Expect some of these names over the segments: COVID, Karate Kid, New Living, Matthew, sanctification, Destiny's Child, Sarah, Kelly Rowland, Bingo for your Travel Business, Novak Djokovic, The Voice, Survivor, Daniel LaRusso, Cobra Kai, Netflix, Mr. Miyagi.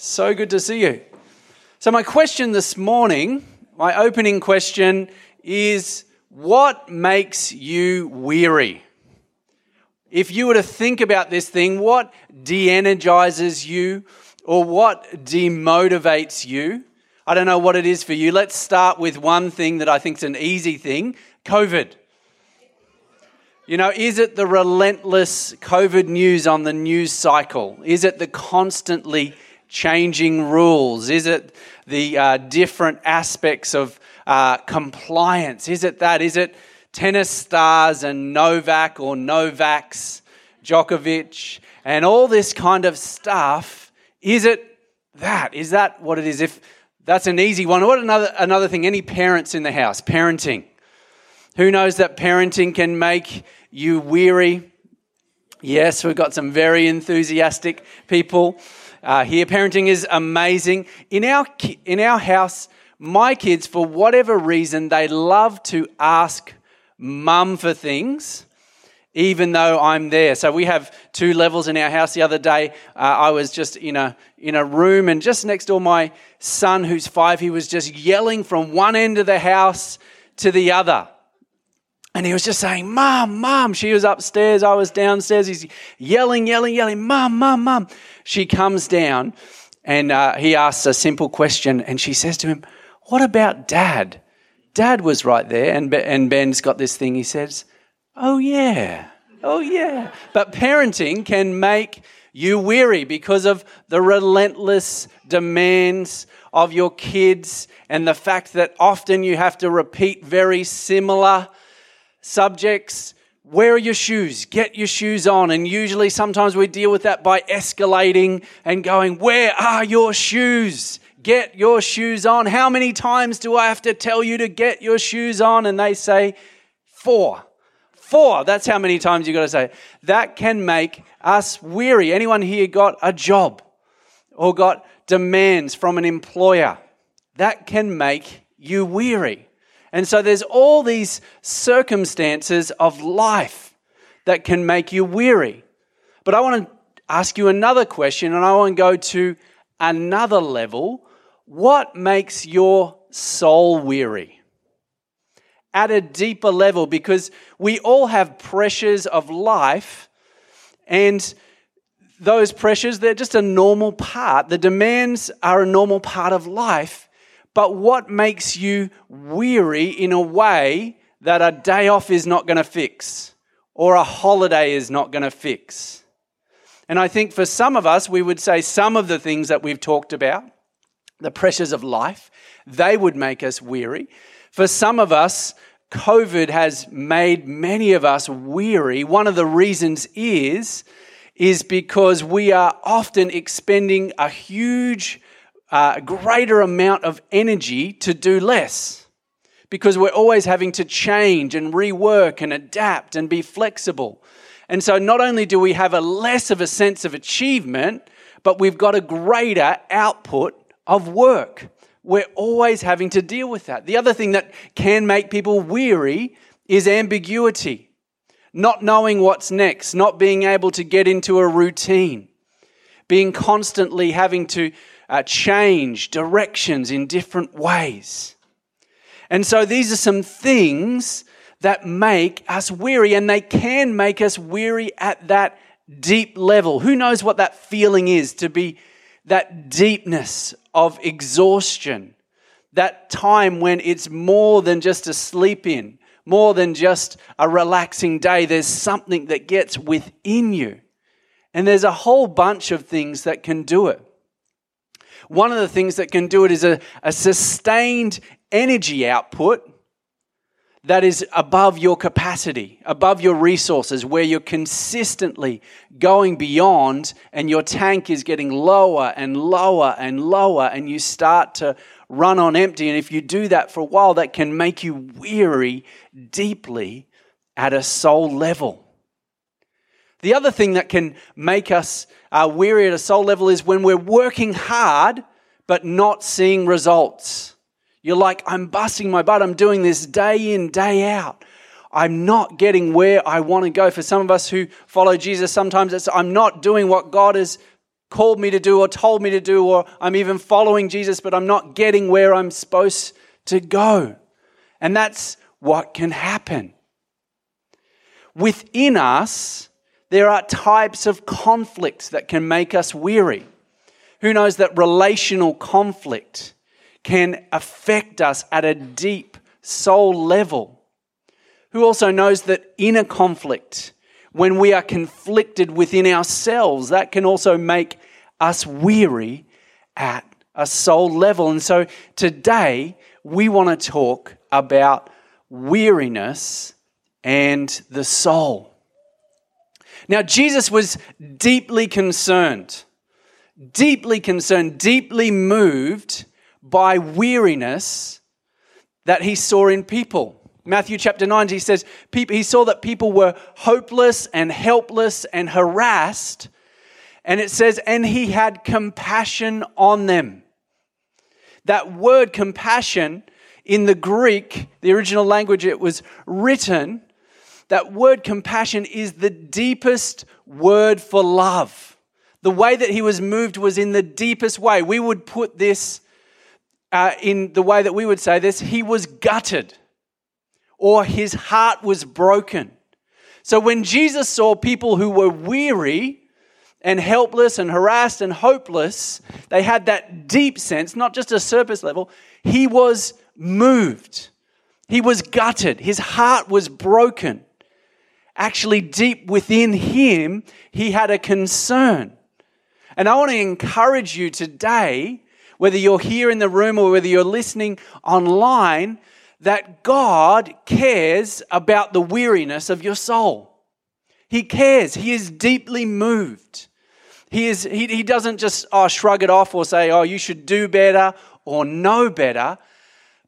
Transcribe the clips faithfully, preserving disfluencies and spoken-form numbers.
So good to see you. So my question this morning, my opening question is, what makes you weary? If you were to think about this thing, what de-energizes you or what demotivates you? I don't know what it is for you. Let's start with one thing that I think is an easy thing, COVID. You know, is it the relentless COVID news on the news cycle? Is it the constantly changing rules? Is it the uh, different aspects of uh, compliance? Is it that? Is it tennis stars and Novak or Novaks, Djokovic, and all this kind of stuff? Is it that? Is that what it is? If that's an easy one. What another another thing? Any parents in the house? Parenting. Who knows that parenting can make you weary? Yes, we've got some very enthusiastic people. Uh, here, parenting is amazing. In our ki- in our house, my kids, for whatever reason, they love to ask mum for things, even though I'm there. So we have two levels in our house. The other day, uh, I was just in a in a room, and just next door, my son, who's five, he was just yelling from one end of the house to the other. And he was just saying, Mum, Mum. She was upstairs, I was downstairs. He's yelling, yelling, yelling, Mum, Mum, Mum. She comes down and uh, he asks a simple question and she says to him, what about Dad? Dad was right there. And, and Ben's got this thing. He says, oh, yeah, oh, yeah. But parenting can make you weary because of the relentless demands of your kids and the fact that often you have to repeat very similar subjects. Wear your shoes, get your shoes on. And usually sometimes we deal with that by escalating and going, where are your shoes? Get your shoes on. How many times do I have to tell you to get your shoes on? And they say, four. Four. That's how many times you've got to say it. That can make us weary. Anyone here got a job or got demands from an employer? That can make you weary. And so there's all these circumstances of life that can make you weary. But I want to ask you another question, and I want to go to another level. What makes your soul weary? At a deeper level, because we all have pressures of life, and those pressures, they're just a normal part. The demands are a normal part of life. But what makes you weary in a way that a day off is not going to fix or a holiday is not going to fix? And I think for some of us, we would say some of the things that we've talked about, the pressures of life, they would make us weary. For some of us, COVID has made many of us weary. One of the reasons is, is because we are often expending a huge A uh, greater amount of energy to do less, because we're always having to change and rework and adapt and be flexible. And so not only do we have a less of a sense of achievement, but we've got a greater output of work. We're always having to deal with that. The other thing that can make people weary is ambiguity, not knowing what's next, not being able to get into a routine, being constantly having to Uh, change directions in different ways. And so these are some things that make us weary, and they can make us weary at that deep level. Who knows what that feeling is, to be that deepness of exhaustion, that time when it's more than just a sleep in, more than just a relaxing day. There's something that gets within you, and there's a whole bunch of things that can do it. One of the things that can do it is a, a sustained energy output that is above your capacity, above your resources, where you're consistently going beyond and your tank is getting lower and lower and lower, and you start to run on empty. And if you do that for a while, that can make you weary deeply at a soul level. The other thing that can make us uh, weary at a soul level is when we're working hard but not seeing results. You're like, I'm busting my butt. I'm doing this day in, day out. I'm not getting where I want to go. For some of us who follow Jesus, sometimes it's I'm not doing what God has called me to do or told me to do, or I'm even following Jesus, but I'm not getting where I'm supposed to go. And that's what can happen. Within us, there are types of conflicts that can make us weary. Who knows that relational conflict can affect us at a deep soul level? Who also knows that inner conflict, when we are conflicted within ourselves, that can also make us weary at a soul level. And so today we want to talk about weariness and the soul. Now, Jesus was deeply concerned, deeply concerned, deeply moved by weariness that he saw in people. Matthew chapter nine, he says, he saw that people were hopeless and helpless and harassed. And it says, and he had compassion on them. That word compassion in the Greek, the original language it was written, that word compassion is the deepest word for love. The way that he was moved was in the deepest way. We would put this Uh, in the way that we would say this, he was gutted, or his heart was broken. So when Jesus saw people who were weary and helpless and harassed and hopeless, they had that deep sense, not just a surface level, he was moved. He was gutted. His heart was broken. Actually, deep within him, he had a concern. And I want to encourage you today, whether you're here in the room or whether you're listening online, that God cares about the weariness of your soul. He cares. He is deeply moved. He is. He, he doesn't just oh, shrug it off or say, oh, you should do better or know better.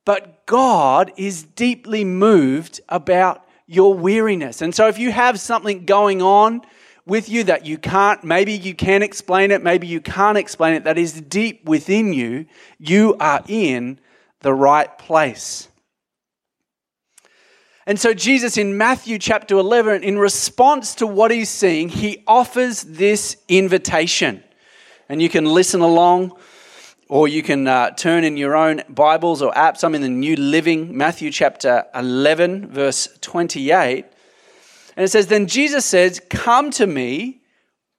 But God is deeply moved about your weariness. And so if you have something going on with you that you can't, maybe you can explain it, maybe you can't explain it, that is deep within you, you are in the right place. And so Jesus in Matthew chapter eleven, in response to what he's seeing, he offers this invitation. And you can listen along, or you can uh, turn in your own Bibles or apps. I'm in the New Living, Matthew chapter eleven, verse twenty-eight. And it says, then Jesus says, come to me,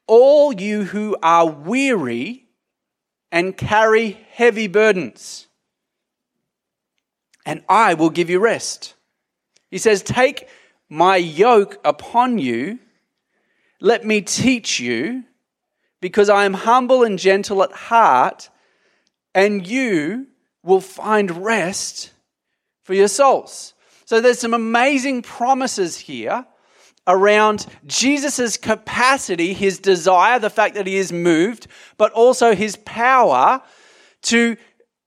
all you who are weary and carry heavy burdens, and I will give you rest. He says, take my yoke upon you. Let me teach you, because I am humble and gentle at heart, and you will find rest for your souls. So there's some amazing promises here around Jesus' capacity, his desire, the fact that he is moved, but also his power to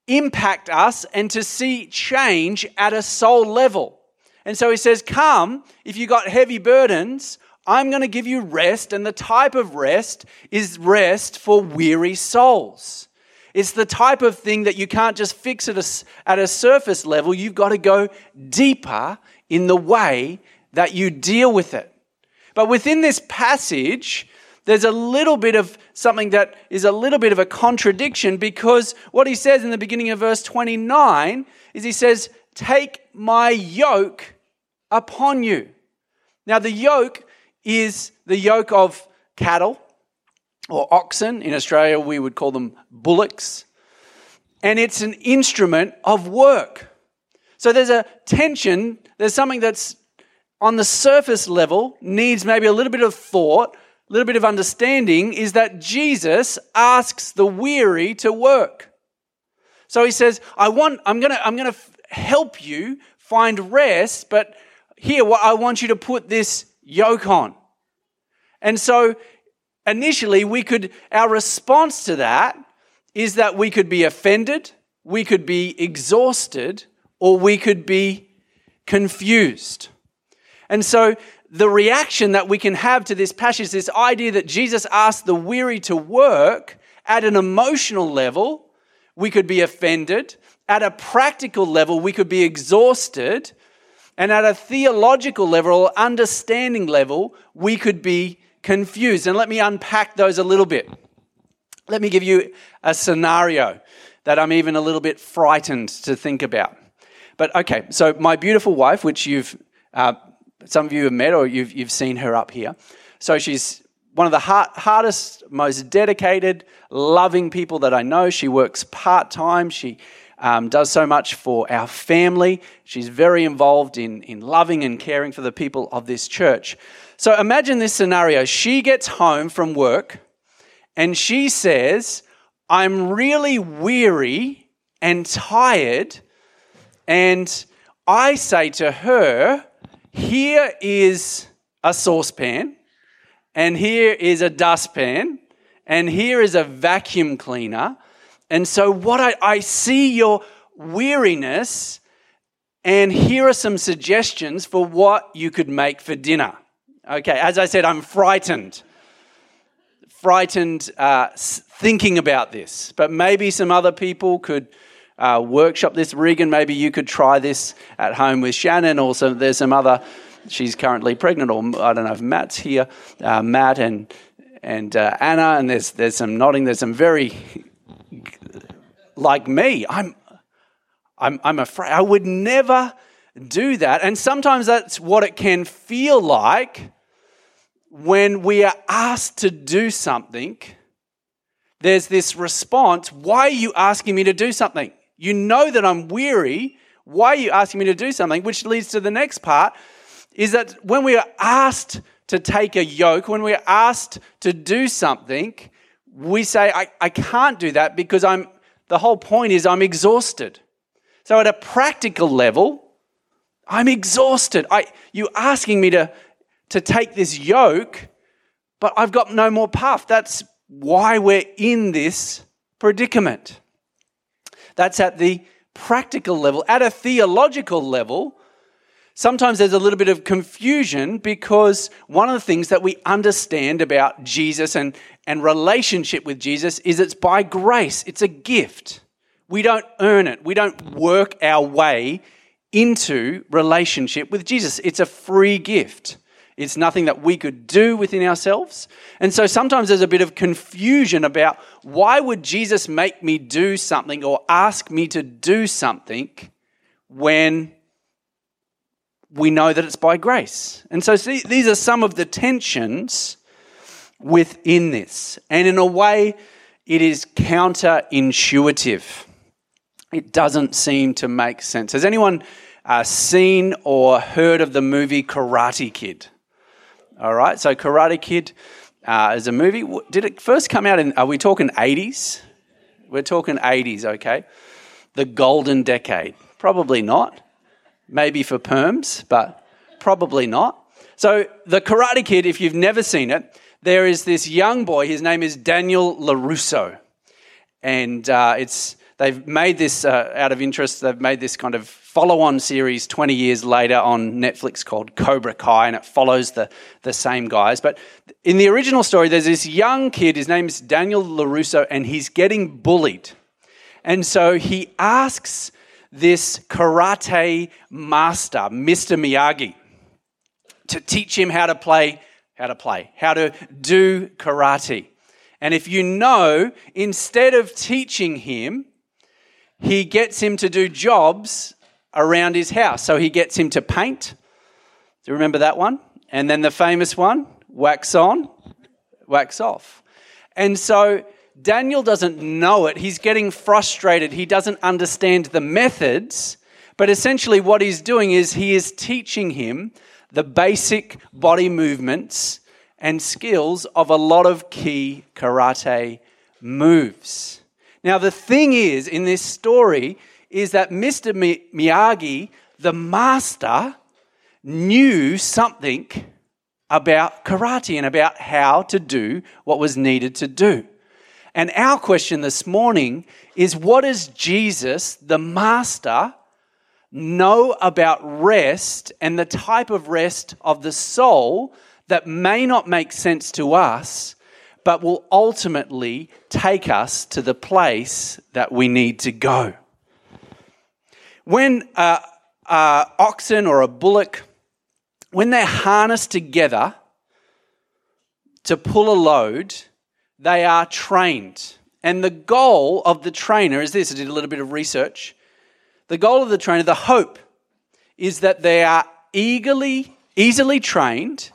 impact us and to see change at a soul level. And so he says, come, if you got heavy burdens, I'm going to give you rest. And the type of rest is rest for weary souls. It's the type of thing that you can't just fix at a, at a surface level. You've got to go deeper in the way that you deal with it. But within this passage, there's a little bit of something that is a little bit of a contradiction, because what he says in the beginning of verse twenty-nine is he says, take my yoke upon you. Now the yoke is the yoke of cattle or oxen. In Australia, we would call them bullocks. And it's an instrument of work. So there's a tension. There's something that's on the surface level, needs maybe a little bit of thought, a little bit of understanding, is that Jesus asks the weary to work. So he says, I want, I'm going to, I'm going to help you find rest, but here, I want you to put this yoke on. And so initially, we could, our response to that is that we could be offended, we could be exhausted, or we could be confused. And so the reaction that we can have to this passage, this idea that Jesus asked the weary to work at an emotional level, we could be offended. At a practical level, we could be exhausted. And at a theological level, understanding level, we could be confused. And let me unpack those a little bit. Let me give you a scenario that I'm even a little bit frightened to think about. But okay, so my beautiful wife, which you've uh, some of you have met or you've you've seen her up here. So she's one of the hard, hardest, most dedicated, loving people that I know. She works part-time. She Um, does so much for our family. She's very involved in, in loving and caring for the people of this church. So imagine this scenario. She gets home from work and she says, I'm really weary and tired. And I say to her, here is a saucepan and here is a dustpan and here is a vacuum cleaner. And so what I, I see your weariness, and here are some suggestions for what you could make for dinner. Okay, as I said, I'm frightened. Frightened uh, thinking about this. But maybe some other people could uh, workshop this. Regan, maybe you could try this at home with Shannon. Also, there's some other, she's currently pregnant, or I don't know if Matt's here. Uh, Matt and and uh, Anna, and there's there's some nodding. There's some very... Like me, I'm, I'm, I'm afraid. I would never do that. And sometimes that's what it can feel like when we are asked to do something. There's this response, why are you asking me to do something? You know that I'm weary. Why are you asking me to do something? Which leads to the next part, is that when we are asked to take a yoke, when we are asked to do something, we say, I, I can't do that because I'm, the whole point is I'm exhausted. So at a practical level, I'm exhausted. I, you're asking me to, to take this yoke, but I've got no more puff. That's why we're in this predicament. That's at the practical level. At a theological level, sometimes there's a little bit of confusion because one of the things that we understand about Jesus and, and relationship with Jesus is it's by grace. It's a gift. We don't earn it. We don't work our way into relationship with Jesus. It's a free gift. It's nothing that we could do within ourselves. And so sometimes there's a bit of confusion about why would Jesus make me do something or ask me to do something when we know that it's by grace. And so see, these are some of the tensions within this. And in a way, it is counterintuitive. It doesn't seem to make sense. Has anyone uh, seen or heard of the movie Karate Kid? All right, so Karate Kid uh, is a movie. Did it first come out in, are we talking eighties? We're talking eighties, okay. The golden decade. Probably not. Maybe for perms, but probably not. So the Karate Kid, if you've never seen it, there is this young boy. His name is Daniel LaRusso. And uh, it's they've made this, uh, out of interest, they've made this kind of follow-on series twenty years later on Netflix called Cobra Kai, and it follows the, the same guys. But in the original story, there's this young kid. His name is Daniel LaRusso, and he's getting bullied. And so he asks this karate master, Mister Miyagi, to teach him how to play, how to play, how to do karate. And if you know, instead of teaching him, he gets him to do jobs around his house. So he gets him to paint. Do you remember that one? And then the famous one, wax on, wax off. And so Daniel doesn't know it. He's getting frustrated. He doesn't understand the methods. But essentially what he's doing is he is teaching him the basic body movements and skills of a lot of key karate moves. Now, the thing is, in this story, is that Mister Miyagi the master knew something about karate and about how to do what was needed to do. And our question this morning is, what does Jesus, the master, know about rest and the type of rest of the soul that may not make sense to us, but will ultimately take us to the place that we need to go? When uh, uh, oxen or a bullock, when they're harnessed together to pull a load, they are trained. And the goal of the trainer is this. I did a little bit of research. The goal of the trainer, the hope, is that they are eagerly, easily trained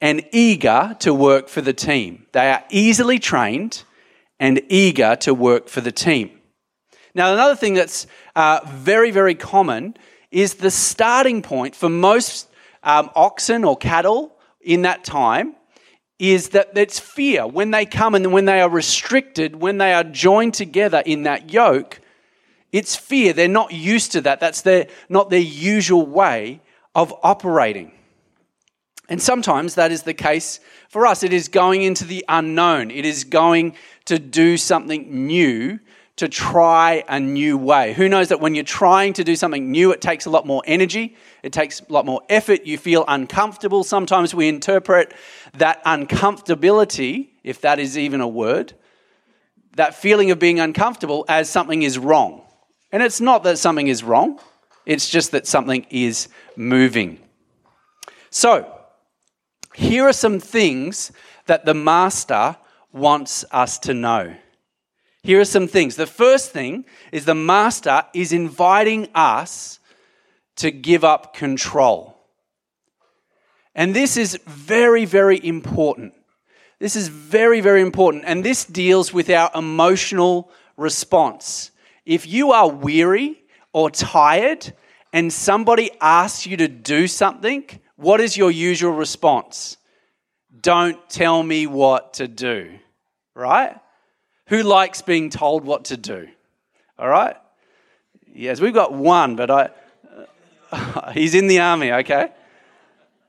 and eager to work for the team. They are easily trained and eager to work for the team. Now, another thing that's uh, very, very common is the starting point for most um, oxen or cattle in that time is that it's fear. When they come and when they are restricted, when they are joined together in that yoke, it's fear. They're not used to that. That's their not their usual way of operating. And sometimes that is the case for us. It is going into the unknown. It is going to do something new, to try a new way. Who knows that when you're trying to do something new, it takes a lot more energy. It takes a lot more effort. You feel uncomfortable. Sometimes we interpret that uncomfortability, if that is even a word, that feeling of being uncomfortable as something is wrong. And it's not that something is wrong. It's just that something is moving. So, here are some things that the master wants us to know. Here are some things. The first thing is the master is inviting us to give up control. And this is very, very important. This is very, very important. And this deals with our emotional response. If you are weary or tired and somebody asks you to do something, what is your usual response? Don't tell me what to do, right? Who likes being told what to do? All right? Yes, we've got one, but I uh, he's in the army, okay?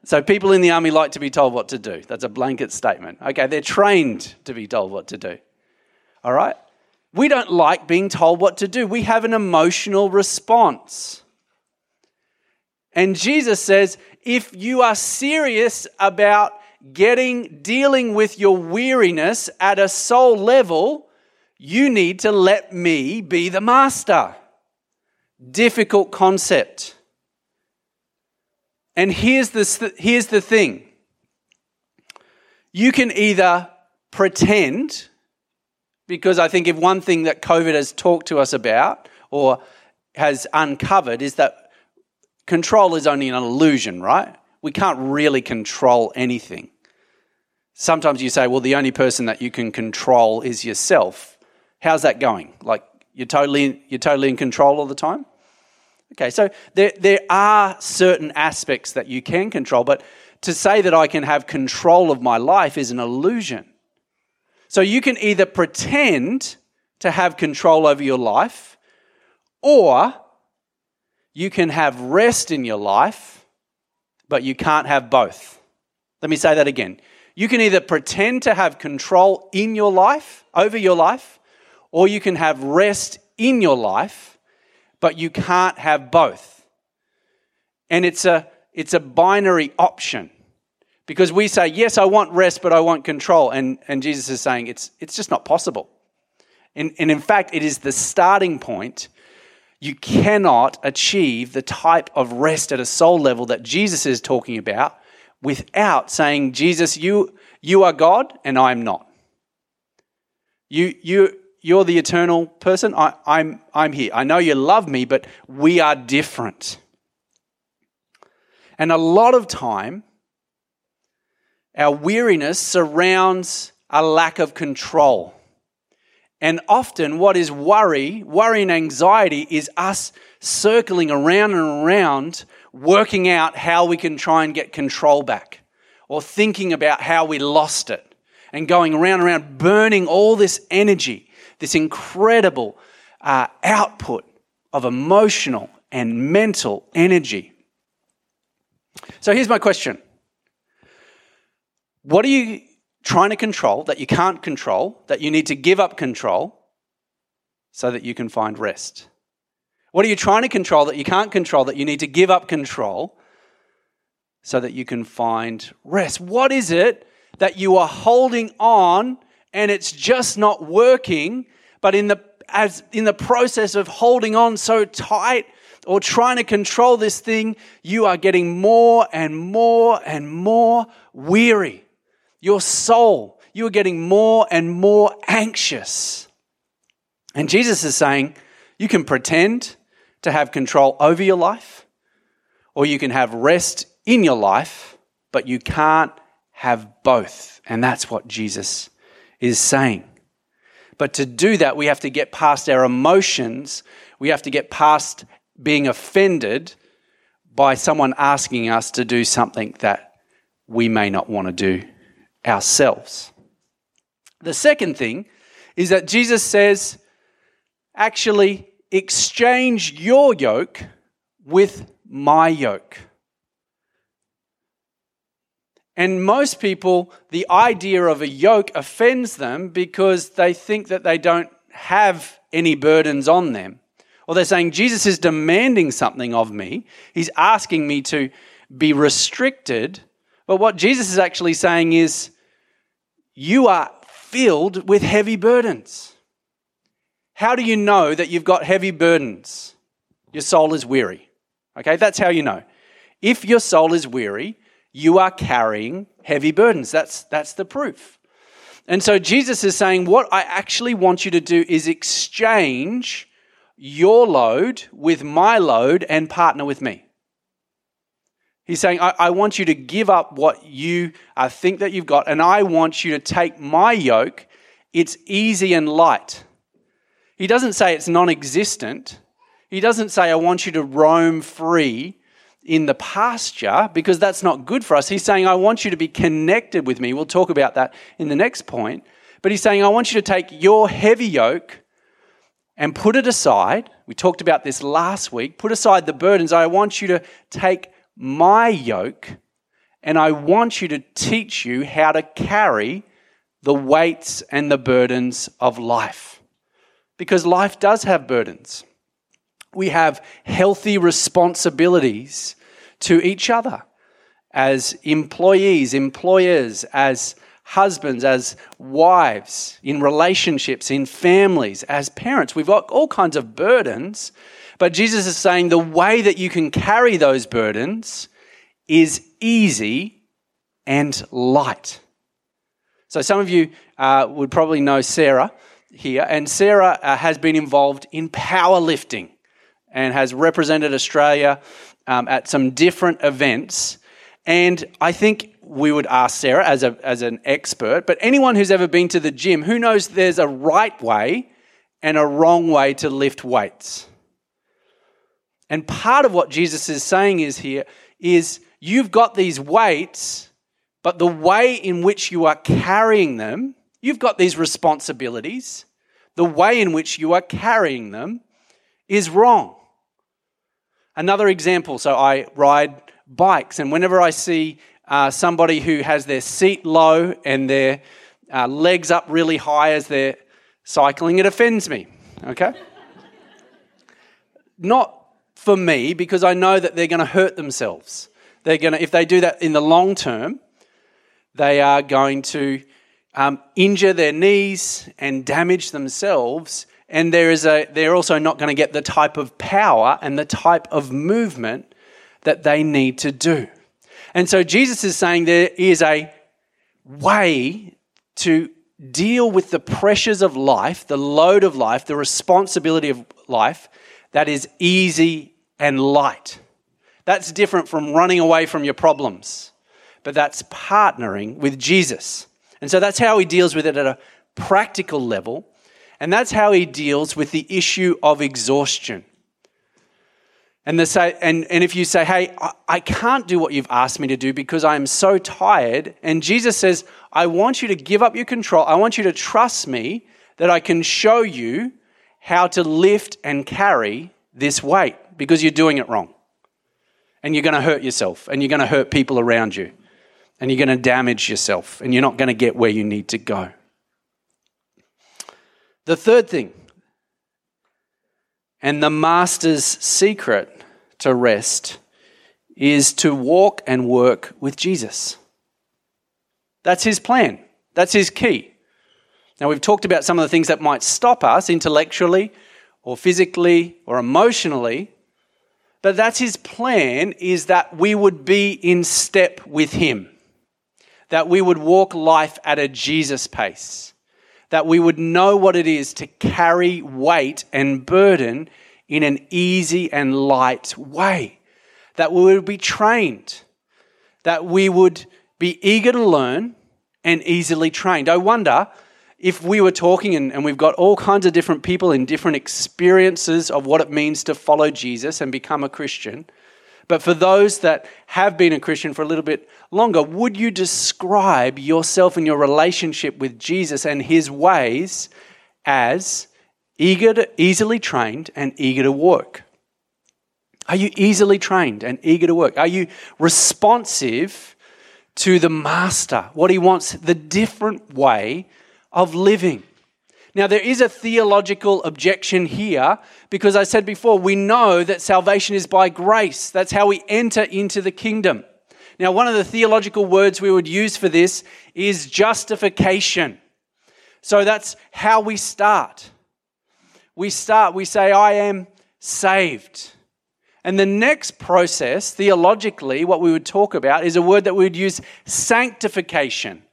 So people in the army like to be told what to do. That's a blanket statement. Okay, they're trained to be told what to do. All right? We don't like being told what to do. We have an emotional response. And Jesus says, if you are serious about getting, dealing with your weariness at a soul level, you need to let me be the master. Difficult concept. And here's the, here's the thing. You can either pretend, because I think if one thing that COVID has talked to us about or has uncovered is that control is only an illusion, right? We can't really control anything. Sometimes you say, well, the only person that you can control is yourself. How's that going? Like, you're totally you're totally in control all the time? Okay, so there, there are certain aspects that you can control, but to say that I can have control of my life is an illusion. So you can either pretend to have control over your life, or you can have rest in your life, but you can't have both. Let me say that again. You can either pretend to have control in your life, over your life, or you can have rest in your life, but you can't have both. And it's a it's a binary option, because we say, yes, I want rest, but I want control. And, and Jesus is saying it's it's just not possible. And, and in fact, it is the starting point. You cannot achieve the type of rest at a soul level that Jesus is talking about without saying, Jesus, you you are God and I am not. You you you're the eternal person. I, I'm I'm here. I know you love me, but we are different. And a lot of time, our weariness surrounds a lack of control. And often what is worry, worry and anxiety is us circling around and around, working out how we can try and get control back, or thinking about how we lost it and going around and around, burning all this energy, this incredible uh, output of emotional and mental energy. So here's my question. What are you trying to control that you can't control, that you need to give up control so that you can find rest? What are you trying to control that you can't control, that you need to give up control so that you can find rest? What is it that you are holding on and it's just not working, but in the as in the process of holding on so tight or trying to control this thing, you are getting more and more and more weary. Your soul, you are getting more and more anxious. And Jesus is saying, you can pretend to have control over your life, or you can have rest in your life, but you can't have both. And that's what Jesus is saying. But to do that, we have to get past our emotions. We have to get past being offended by someone asking us to do something that we may not want to do ourselves. The second thing is that Jesus says, actually, exchange your yoke with my yoke. And most people, the idea of a yoke offends them because they think that they don't have any burdens on them. Or they're saying, Jesus is demanding something of me. He's asking me to be restricted. But what Jesus is actually saying is, you are filled with heavy burdens. How do you know that you've got heavy burdens? Your soul is weary. Okay, that's how you know. If your soul is weary, you are carrying heavy burdens. That's, that's the proof. And so Jesus is saying, what I actually want you to do is exchange your load with my load and partner with me. He's saying, I, I want you to give up what you uh, think that you've got, and I want you to take my yoke. It's easy and light. He doesn't say it's non-existent. He doesn't say, I want you to roam free in the pasture, because that's not good for us. He's saying, I want you to be connected with me. We'll talk about that in the next point. But he's saying, I want you to take your heavy yoke and put it aside. We talked about this last week. Put aside the burdens. I want you to take my yoke, and I want you to teach you how to carry the weights and the burdens of life. Because life does have burdens. We have healthy responsibilities to each other as employees, employers, as husbands, as wives, in relationships, in families, as parents. We've got all kinds of burdens, but Jesus is saying the way that you can carry those burdens is easy and light. So some of you uh, would probably know Sarah here, and Sarah uh, has been involved in powerlifting and has represented Australia um, at some different events. And I think we would ask Sarah as a as an expert, but anyone who's ever been to the gym, who knows there's a right way and a wrong way to lift weights? And part of what Jesus is saying is here is you've got these weights, but the way in which you are carrying them, you've got these responsibilities, the way in which you are carrying them is wrong. Another example, so I ride bikes, and whenever I see uh, somebody who has their seat low and their uh, legs up really high as they're cycling, it offends me, okay? Not for me, because I know that they're going to hurt themselves. They're going to, if they do that in the long term, they are going to um, injure their knees and damage themselves. And there is a, they're also not going to get the type of power and the type of movement that they need to do. And so Jesus is saying there is a way to deal with the pressures of life, the load of life, the responsibility of life that is easy and light. That's different from running away from your problems, but that's partnering with Jesus. And so that's how he deals with it at a practical level. And that's how he deals with the issue of exhaustion. And, the say, and, and if you say, hey, I, I can't do what you've asked me to do because I am so tired, and Jesus says, I want you to give up your control. I want you to trust me that I can show you how to lift and carry this weight. Because you're doing it wrong. And you're going to hurt yourself, and you're going to hurt people around you, and you're going to damage yourself, and you're not going to get where you need to go. The third thing, and the master's secret to rest, is to walk and work with Jesus. That's his plan. That's his key. Now, we've talked about some of the things that might stop us intellectually or physically or emotionally, but that's his plan, is that we would be in step with him, that we would walk life at a Jesus pace, that we would know what it is to carry weight and burden in an easy and light way, that we would be trained, that we would be eager to learn and easily trained. I wonder if we were talking and, and we've got all kinds of different people in different experiences of what it means to follow Jesus and become a Christian. But for those that have been a Christian for a little bit longer, would you describe yourself and your relationship with Jesus and his ways as eager to, easily trained and eager to work? Are you easily trained and eager to work? Are you responsive to the master, what he wants, the different way of living? Now, there is a theological objection here because I said before, we know that salvation is by grace. That's how we enter into the kingdom. Now, one of the theological words we would use for this is justification. So that's how we start. We start, we say, I am saved. And the next process, theologically, what we would talk about is a word that we would use, sanctification.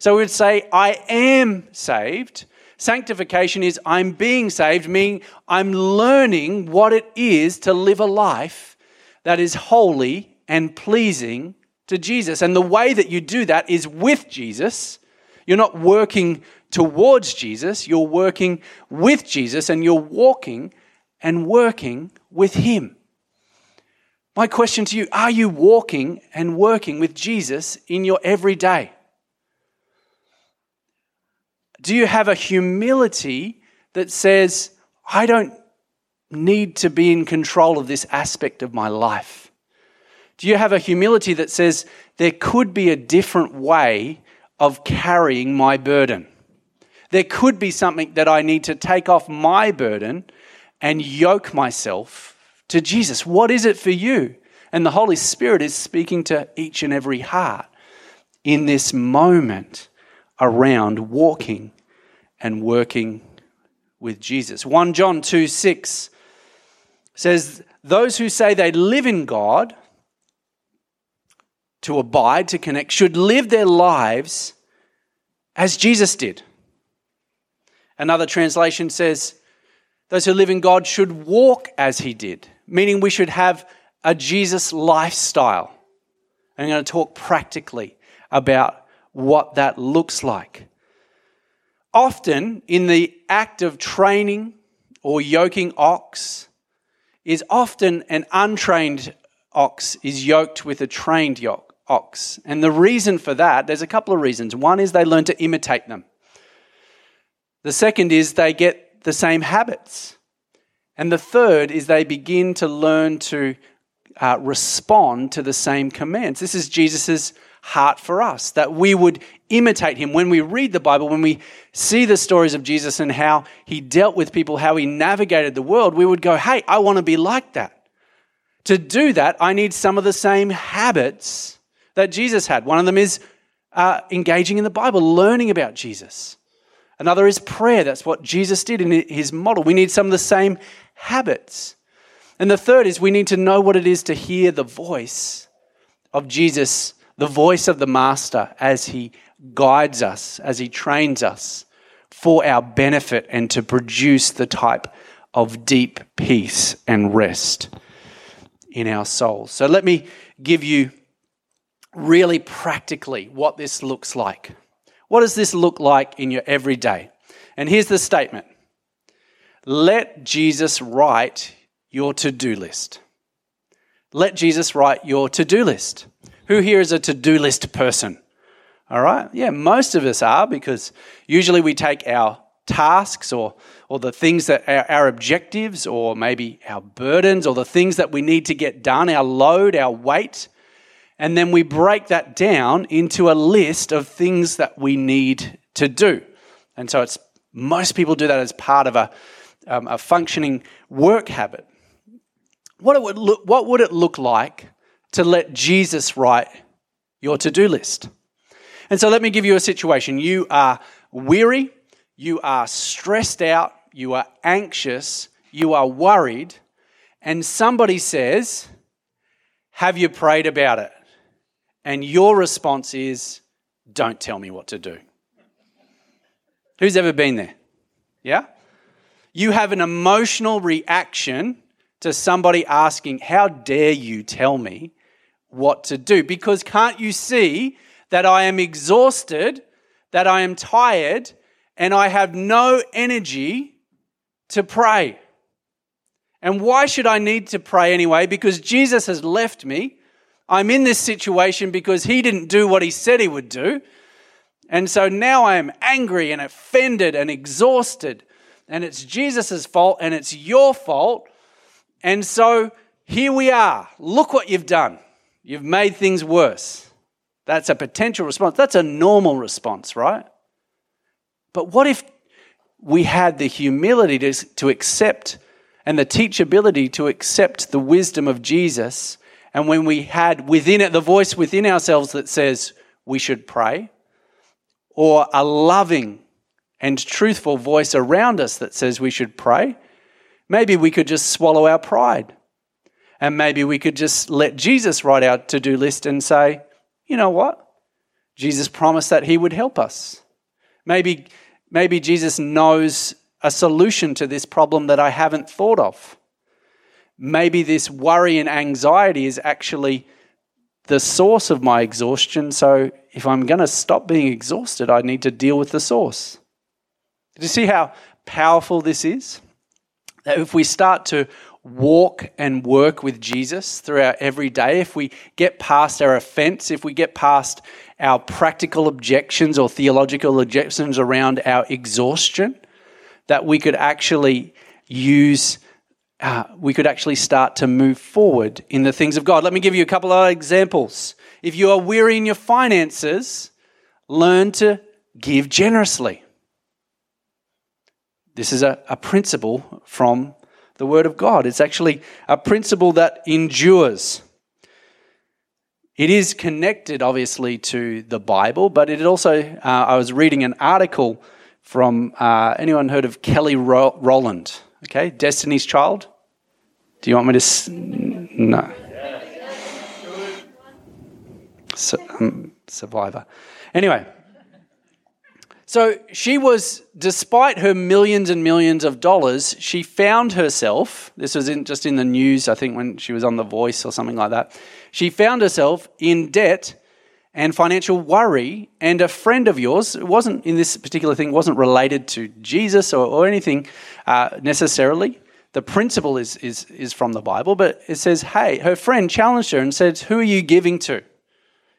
So we would say, I am saved. Sanctification is I'm being saved, meaning I'm learning what it is to live a life that is holy and pleasing to Jesus. And the way that you do that is with Jesus. You're not working towards Jesus. You're working with Jesus, and you're walking and working with him. My question to you, are you walking and working with Jesus in your everyday? Do you have a humility that says, I don't need to be in control of this aspect of my life? Do you have a humility that says, there could be a different way of carrying my burden? There could be something that I need to take off my burden and yoke myself to Jesus. What is it for you? And the Holy Spirit is speaking to each and every heart in this moment around walking and working with Jesus. First John two six says, those who say they live in God, to abide, to connect, should live their lives as Jesus did. Another translation says, those who live in God should walk as he did, meaning we should have a Jesus lifestyle. I'm going to talk practically about what that looks like. Often in the act of training or yoking ox is often an untrained ox is yoked with a trained ox. And the reason for that, there's a couple of reasons. One is they learn to imitate them. The second is they get the same habits. And the third is they begin to learn to uh, respond to the same commands. This is Jesus's heart for us, that we would imitate him. When we read the Bible, when we see the stories of Jesus and how he dealt with people, how he navigated the world, we would go, hey, I want to be like that. To do that, I need some of the same habits that Jesus had. One of them is uh, engaging in the Bible, learning about Jesus. Another is prayer. That's what Jesus did in his model. We need some of the same habits. And the third is we need to know what it is to hear the voice of Jesus, the voice of the Master, as he guides us, as he trains us for our benefit and to produce the type of deep peace and rest in our souls. So let me give you really practically what this looks like. What does this look like in your everyday? And here's the statement. Let Jesus write your to-do list. Let Jesus write your to-do list. Who here is a to-do list person? All right? Yeah, most of us are, because usually we take our tasks or or the things that are our objectives or maybe our burdens or the things that we need to get done, our load, our weight. And then we break that down into a list of things that we need to do. And so it's most people do that as part of a, um, a functioning work habit. What it would look, what would it look like to let Jesus write your to-do list? And so let me give you a situation. You are weary, you are stressed out, you are anxious, you are worried, and somebody says, "Have you prayed about it?" And your response is, "Don't tell me what to do." Who's ever been there? Yeah? You have an emotional reaction to somebody asking, "How dare you tell me what to do?" Because can't you see that I am exhausted, that I am tired, and I have no energy to pray? And why should I need to pray anyway? Because Jesus has left me. I'm in this situation because he didn't do what he said he would do. And so now I am angry and offended and exhausted. And it's Jesus' fault and it's your fault. And so here we are. Look what you've done. You've made things worse. That's a potential response. That's a normal response, right? But what if we had the humility to, to accept and the teachability to accept the wisdom of Jesus, and when we had within it the voice within ourselves that says we should pray, or a loving and truthful voice around us that says we should pray, maybe we could just swallow our pride. And maybe we could just let Jesus write our to-do list and say, "You know what? Jesus promised that he would help us. Maybe, maybe Jesus knows a solution to this problem that I haven't thought of. Maybe this worry and anxiety is actually the source of my exhaustion, so if I'm going to stop being exhausted, I need to deal with the source." Do you see how powerful this is? That if we start to walk and work with Jesus through our everyday, if we get past our offense, if we get past our practical objections or theological objections around our exhaustion, that we could actually use, uh, we could actually start to move forward in the things of God. Let me give you a couple of examples. If you are weary in your finances, learn to give generously. This is a, a principle from the Word of God. It's actually a principle that endures. It is connected, obviously, to the Bible, but it also, uh, I was reading an article from, uh, anyone heard of Kelly Row- Rowland? Okay, Destiny's Child? Do you want me to? S- no. So, um, Survivor. Anyway. So she was, despite her millions and millions of dollars, she found herself, this was in, just in the news, I think when she was on The Voice or something like that, she found herself in debt and financial worry, and a friend of yours, it wasn't in this particular thing, wasn't related to Jesus or, or anything uh, necessarily. The principle is, is, is from the Bible, but it says, hey, her friend challenged her and said, "Who are you giving to?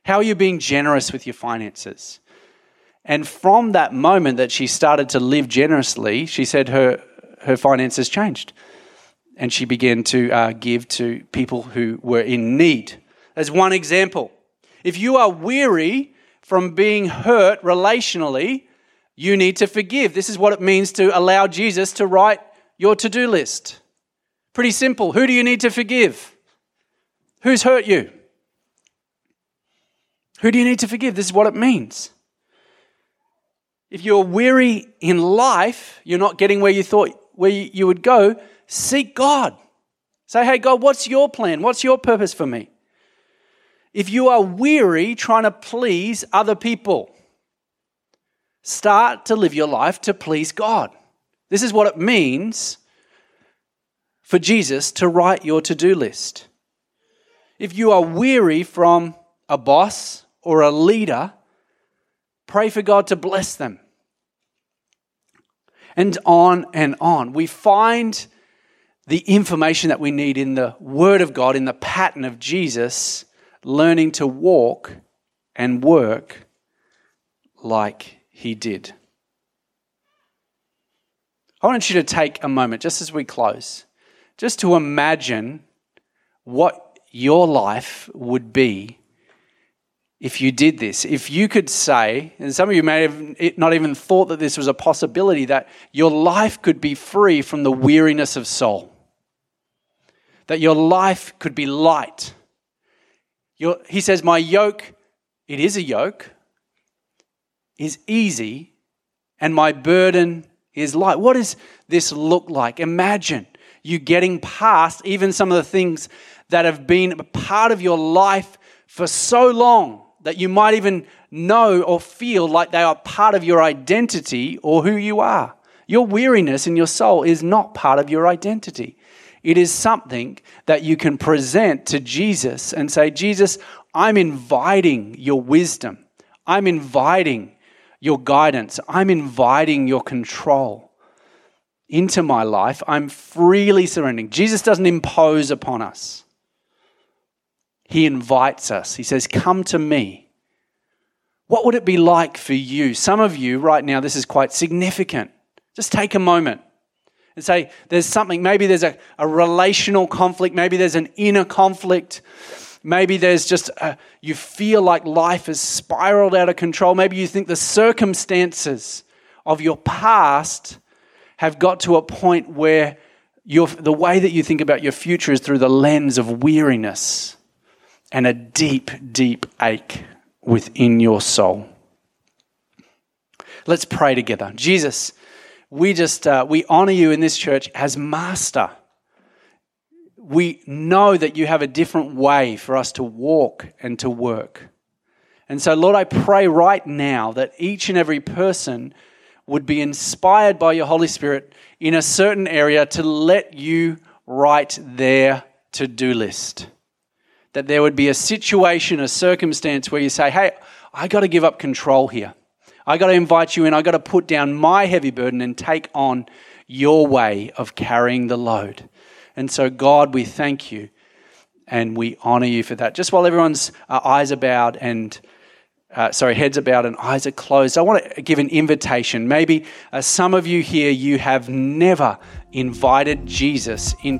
How are you being generous with your finances?" And from that moment that she started to live generously, she said her her finances changed. And she began to uh, give to people who were in need. As one example, if you are weary from being hurt relationally, you need to forgive. This is what it means to allow Jesus to write your to-do list. Pretty simple. Who do you need to forgive? Who's hurt you? Who do you need to forgive? This is what it means. If you're weary in life, you're not getting where you thought where you would go, seek God. Say, "Hey, God, what's your plan? What's your purpose for me?" If you are weary trying to please other people, start to live your life to please God. This is what it means for Jesus to write your to-do list. If you are weary from a boss or a leader, pray for God to bless them. And on and on. We find the information that we need in the Word of God, in the pattern of Jesus, learning to walk and work like he did. I want you to take a moment, just as we close, just to imagine what your life would be if you did this. If you could say, and some of you may have not even thought that this was a possibility, that your life could be free from the weariness of soul, that your life could be light. Your, he says, my yoke, it is a yoke, is easy, and my burden is light. What does this look like? Imagine you getting past even some of the things that have been a part of your life for so long that you might even know or feel like they are part of your identity or who you are. Your weariness in your soul is not part of your identity. It is something that you can present to Jesus and say, Jesus, I'm inviting your wisdom. I'm inviting your guidance. I'm inviting your control into my life. I'm freely surrendering. Jesus doesn't impose upon us. He invites us. He says, come to me. What would it be like for you? Some of you right now, this is quite significant. Just take a moment. And say there's something, maybe there's a, a relational conflict, maybe there's an inner conflict, maybe there's just, a, you feel like life has spiraled out of control, maybe you think the circumstances of your past have got to a point where your, the way that you think about your future is through the lens of weariness and a deep, deep ache within your soul. Let's pray together. Jesus, We just, uh, we honor you in this church as master. We know that you have a different way for us to walk and to work. And so, Lord, I pray right now that each and every person would be inspired by your Holy Spirit in a certain area to let you write their to-do list. That there would be a situation, a circumstance where you say, hey, I got to give up control here. I got to invite you in. I got to put down my heavy burden and take on your way of carrying the load. And so, God, we thank you and we honor you for that. Just while everyone's uh, eyes are bowed and, uh, sorry, heads are bowed and eyes are closed, I want to give an invitation. Maybe uh, some of you here, you have never invited Jesus in.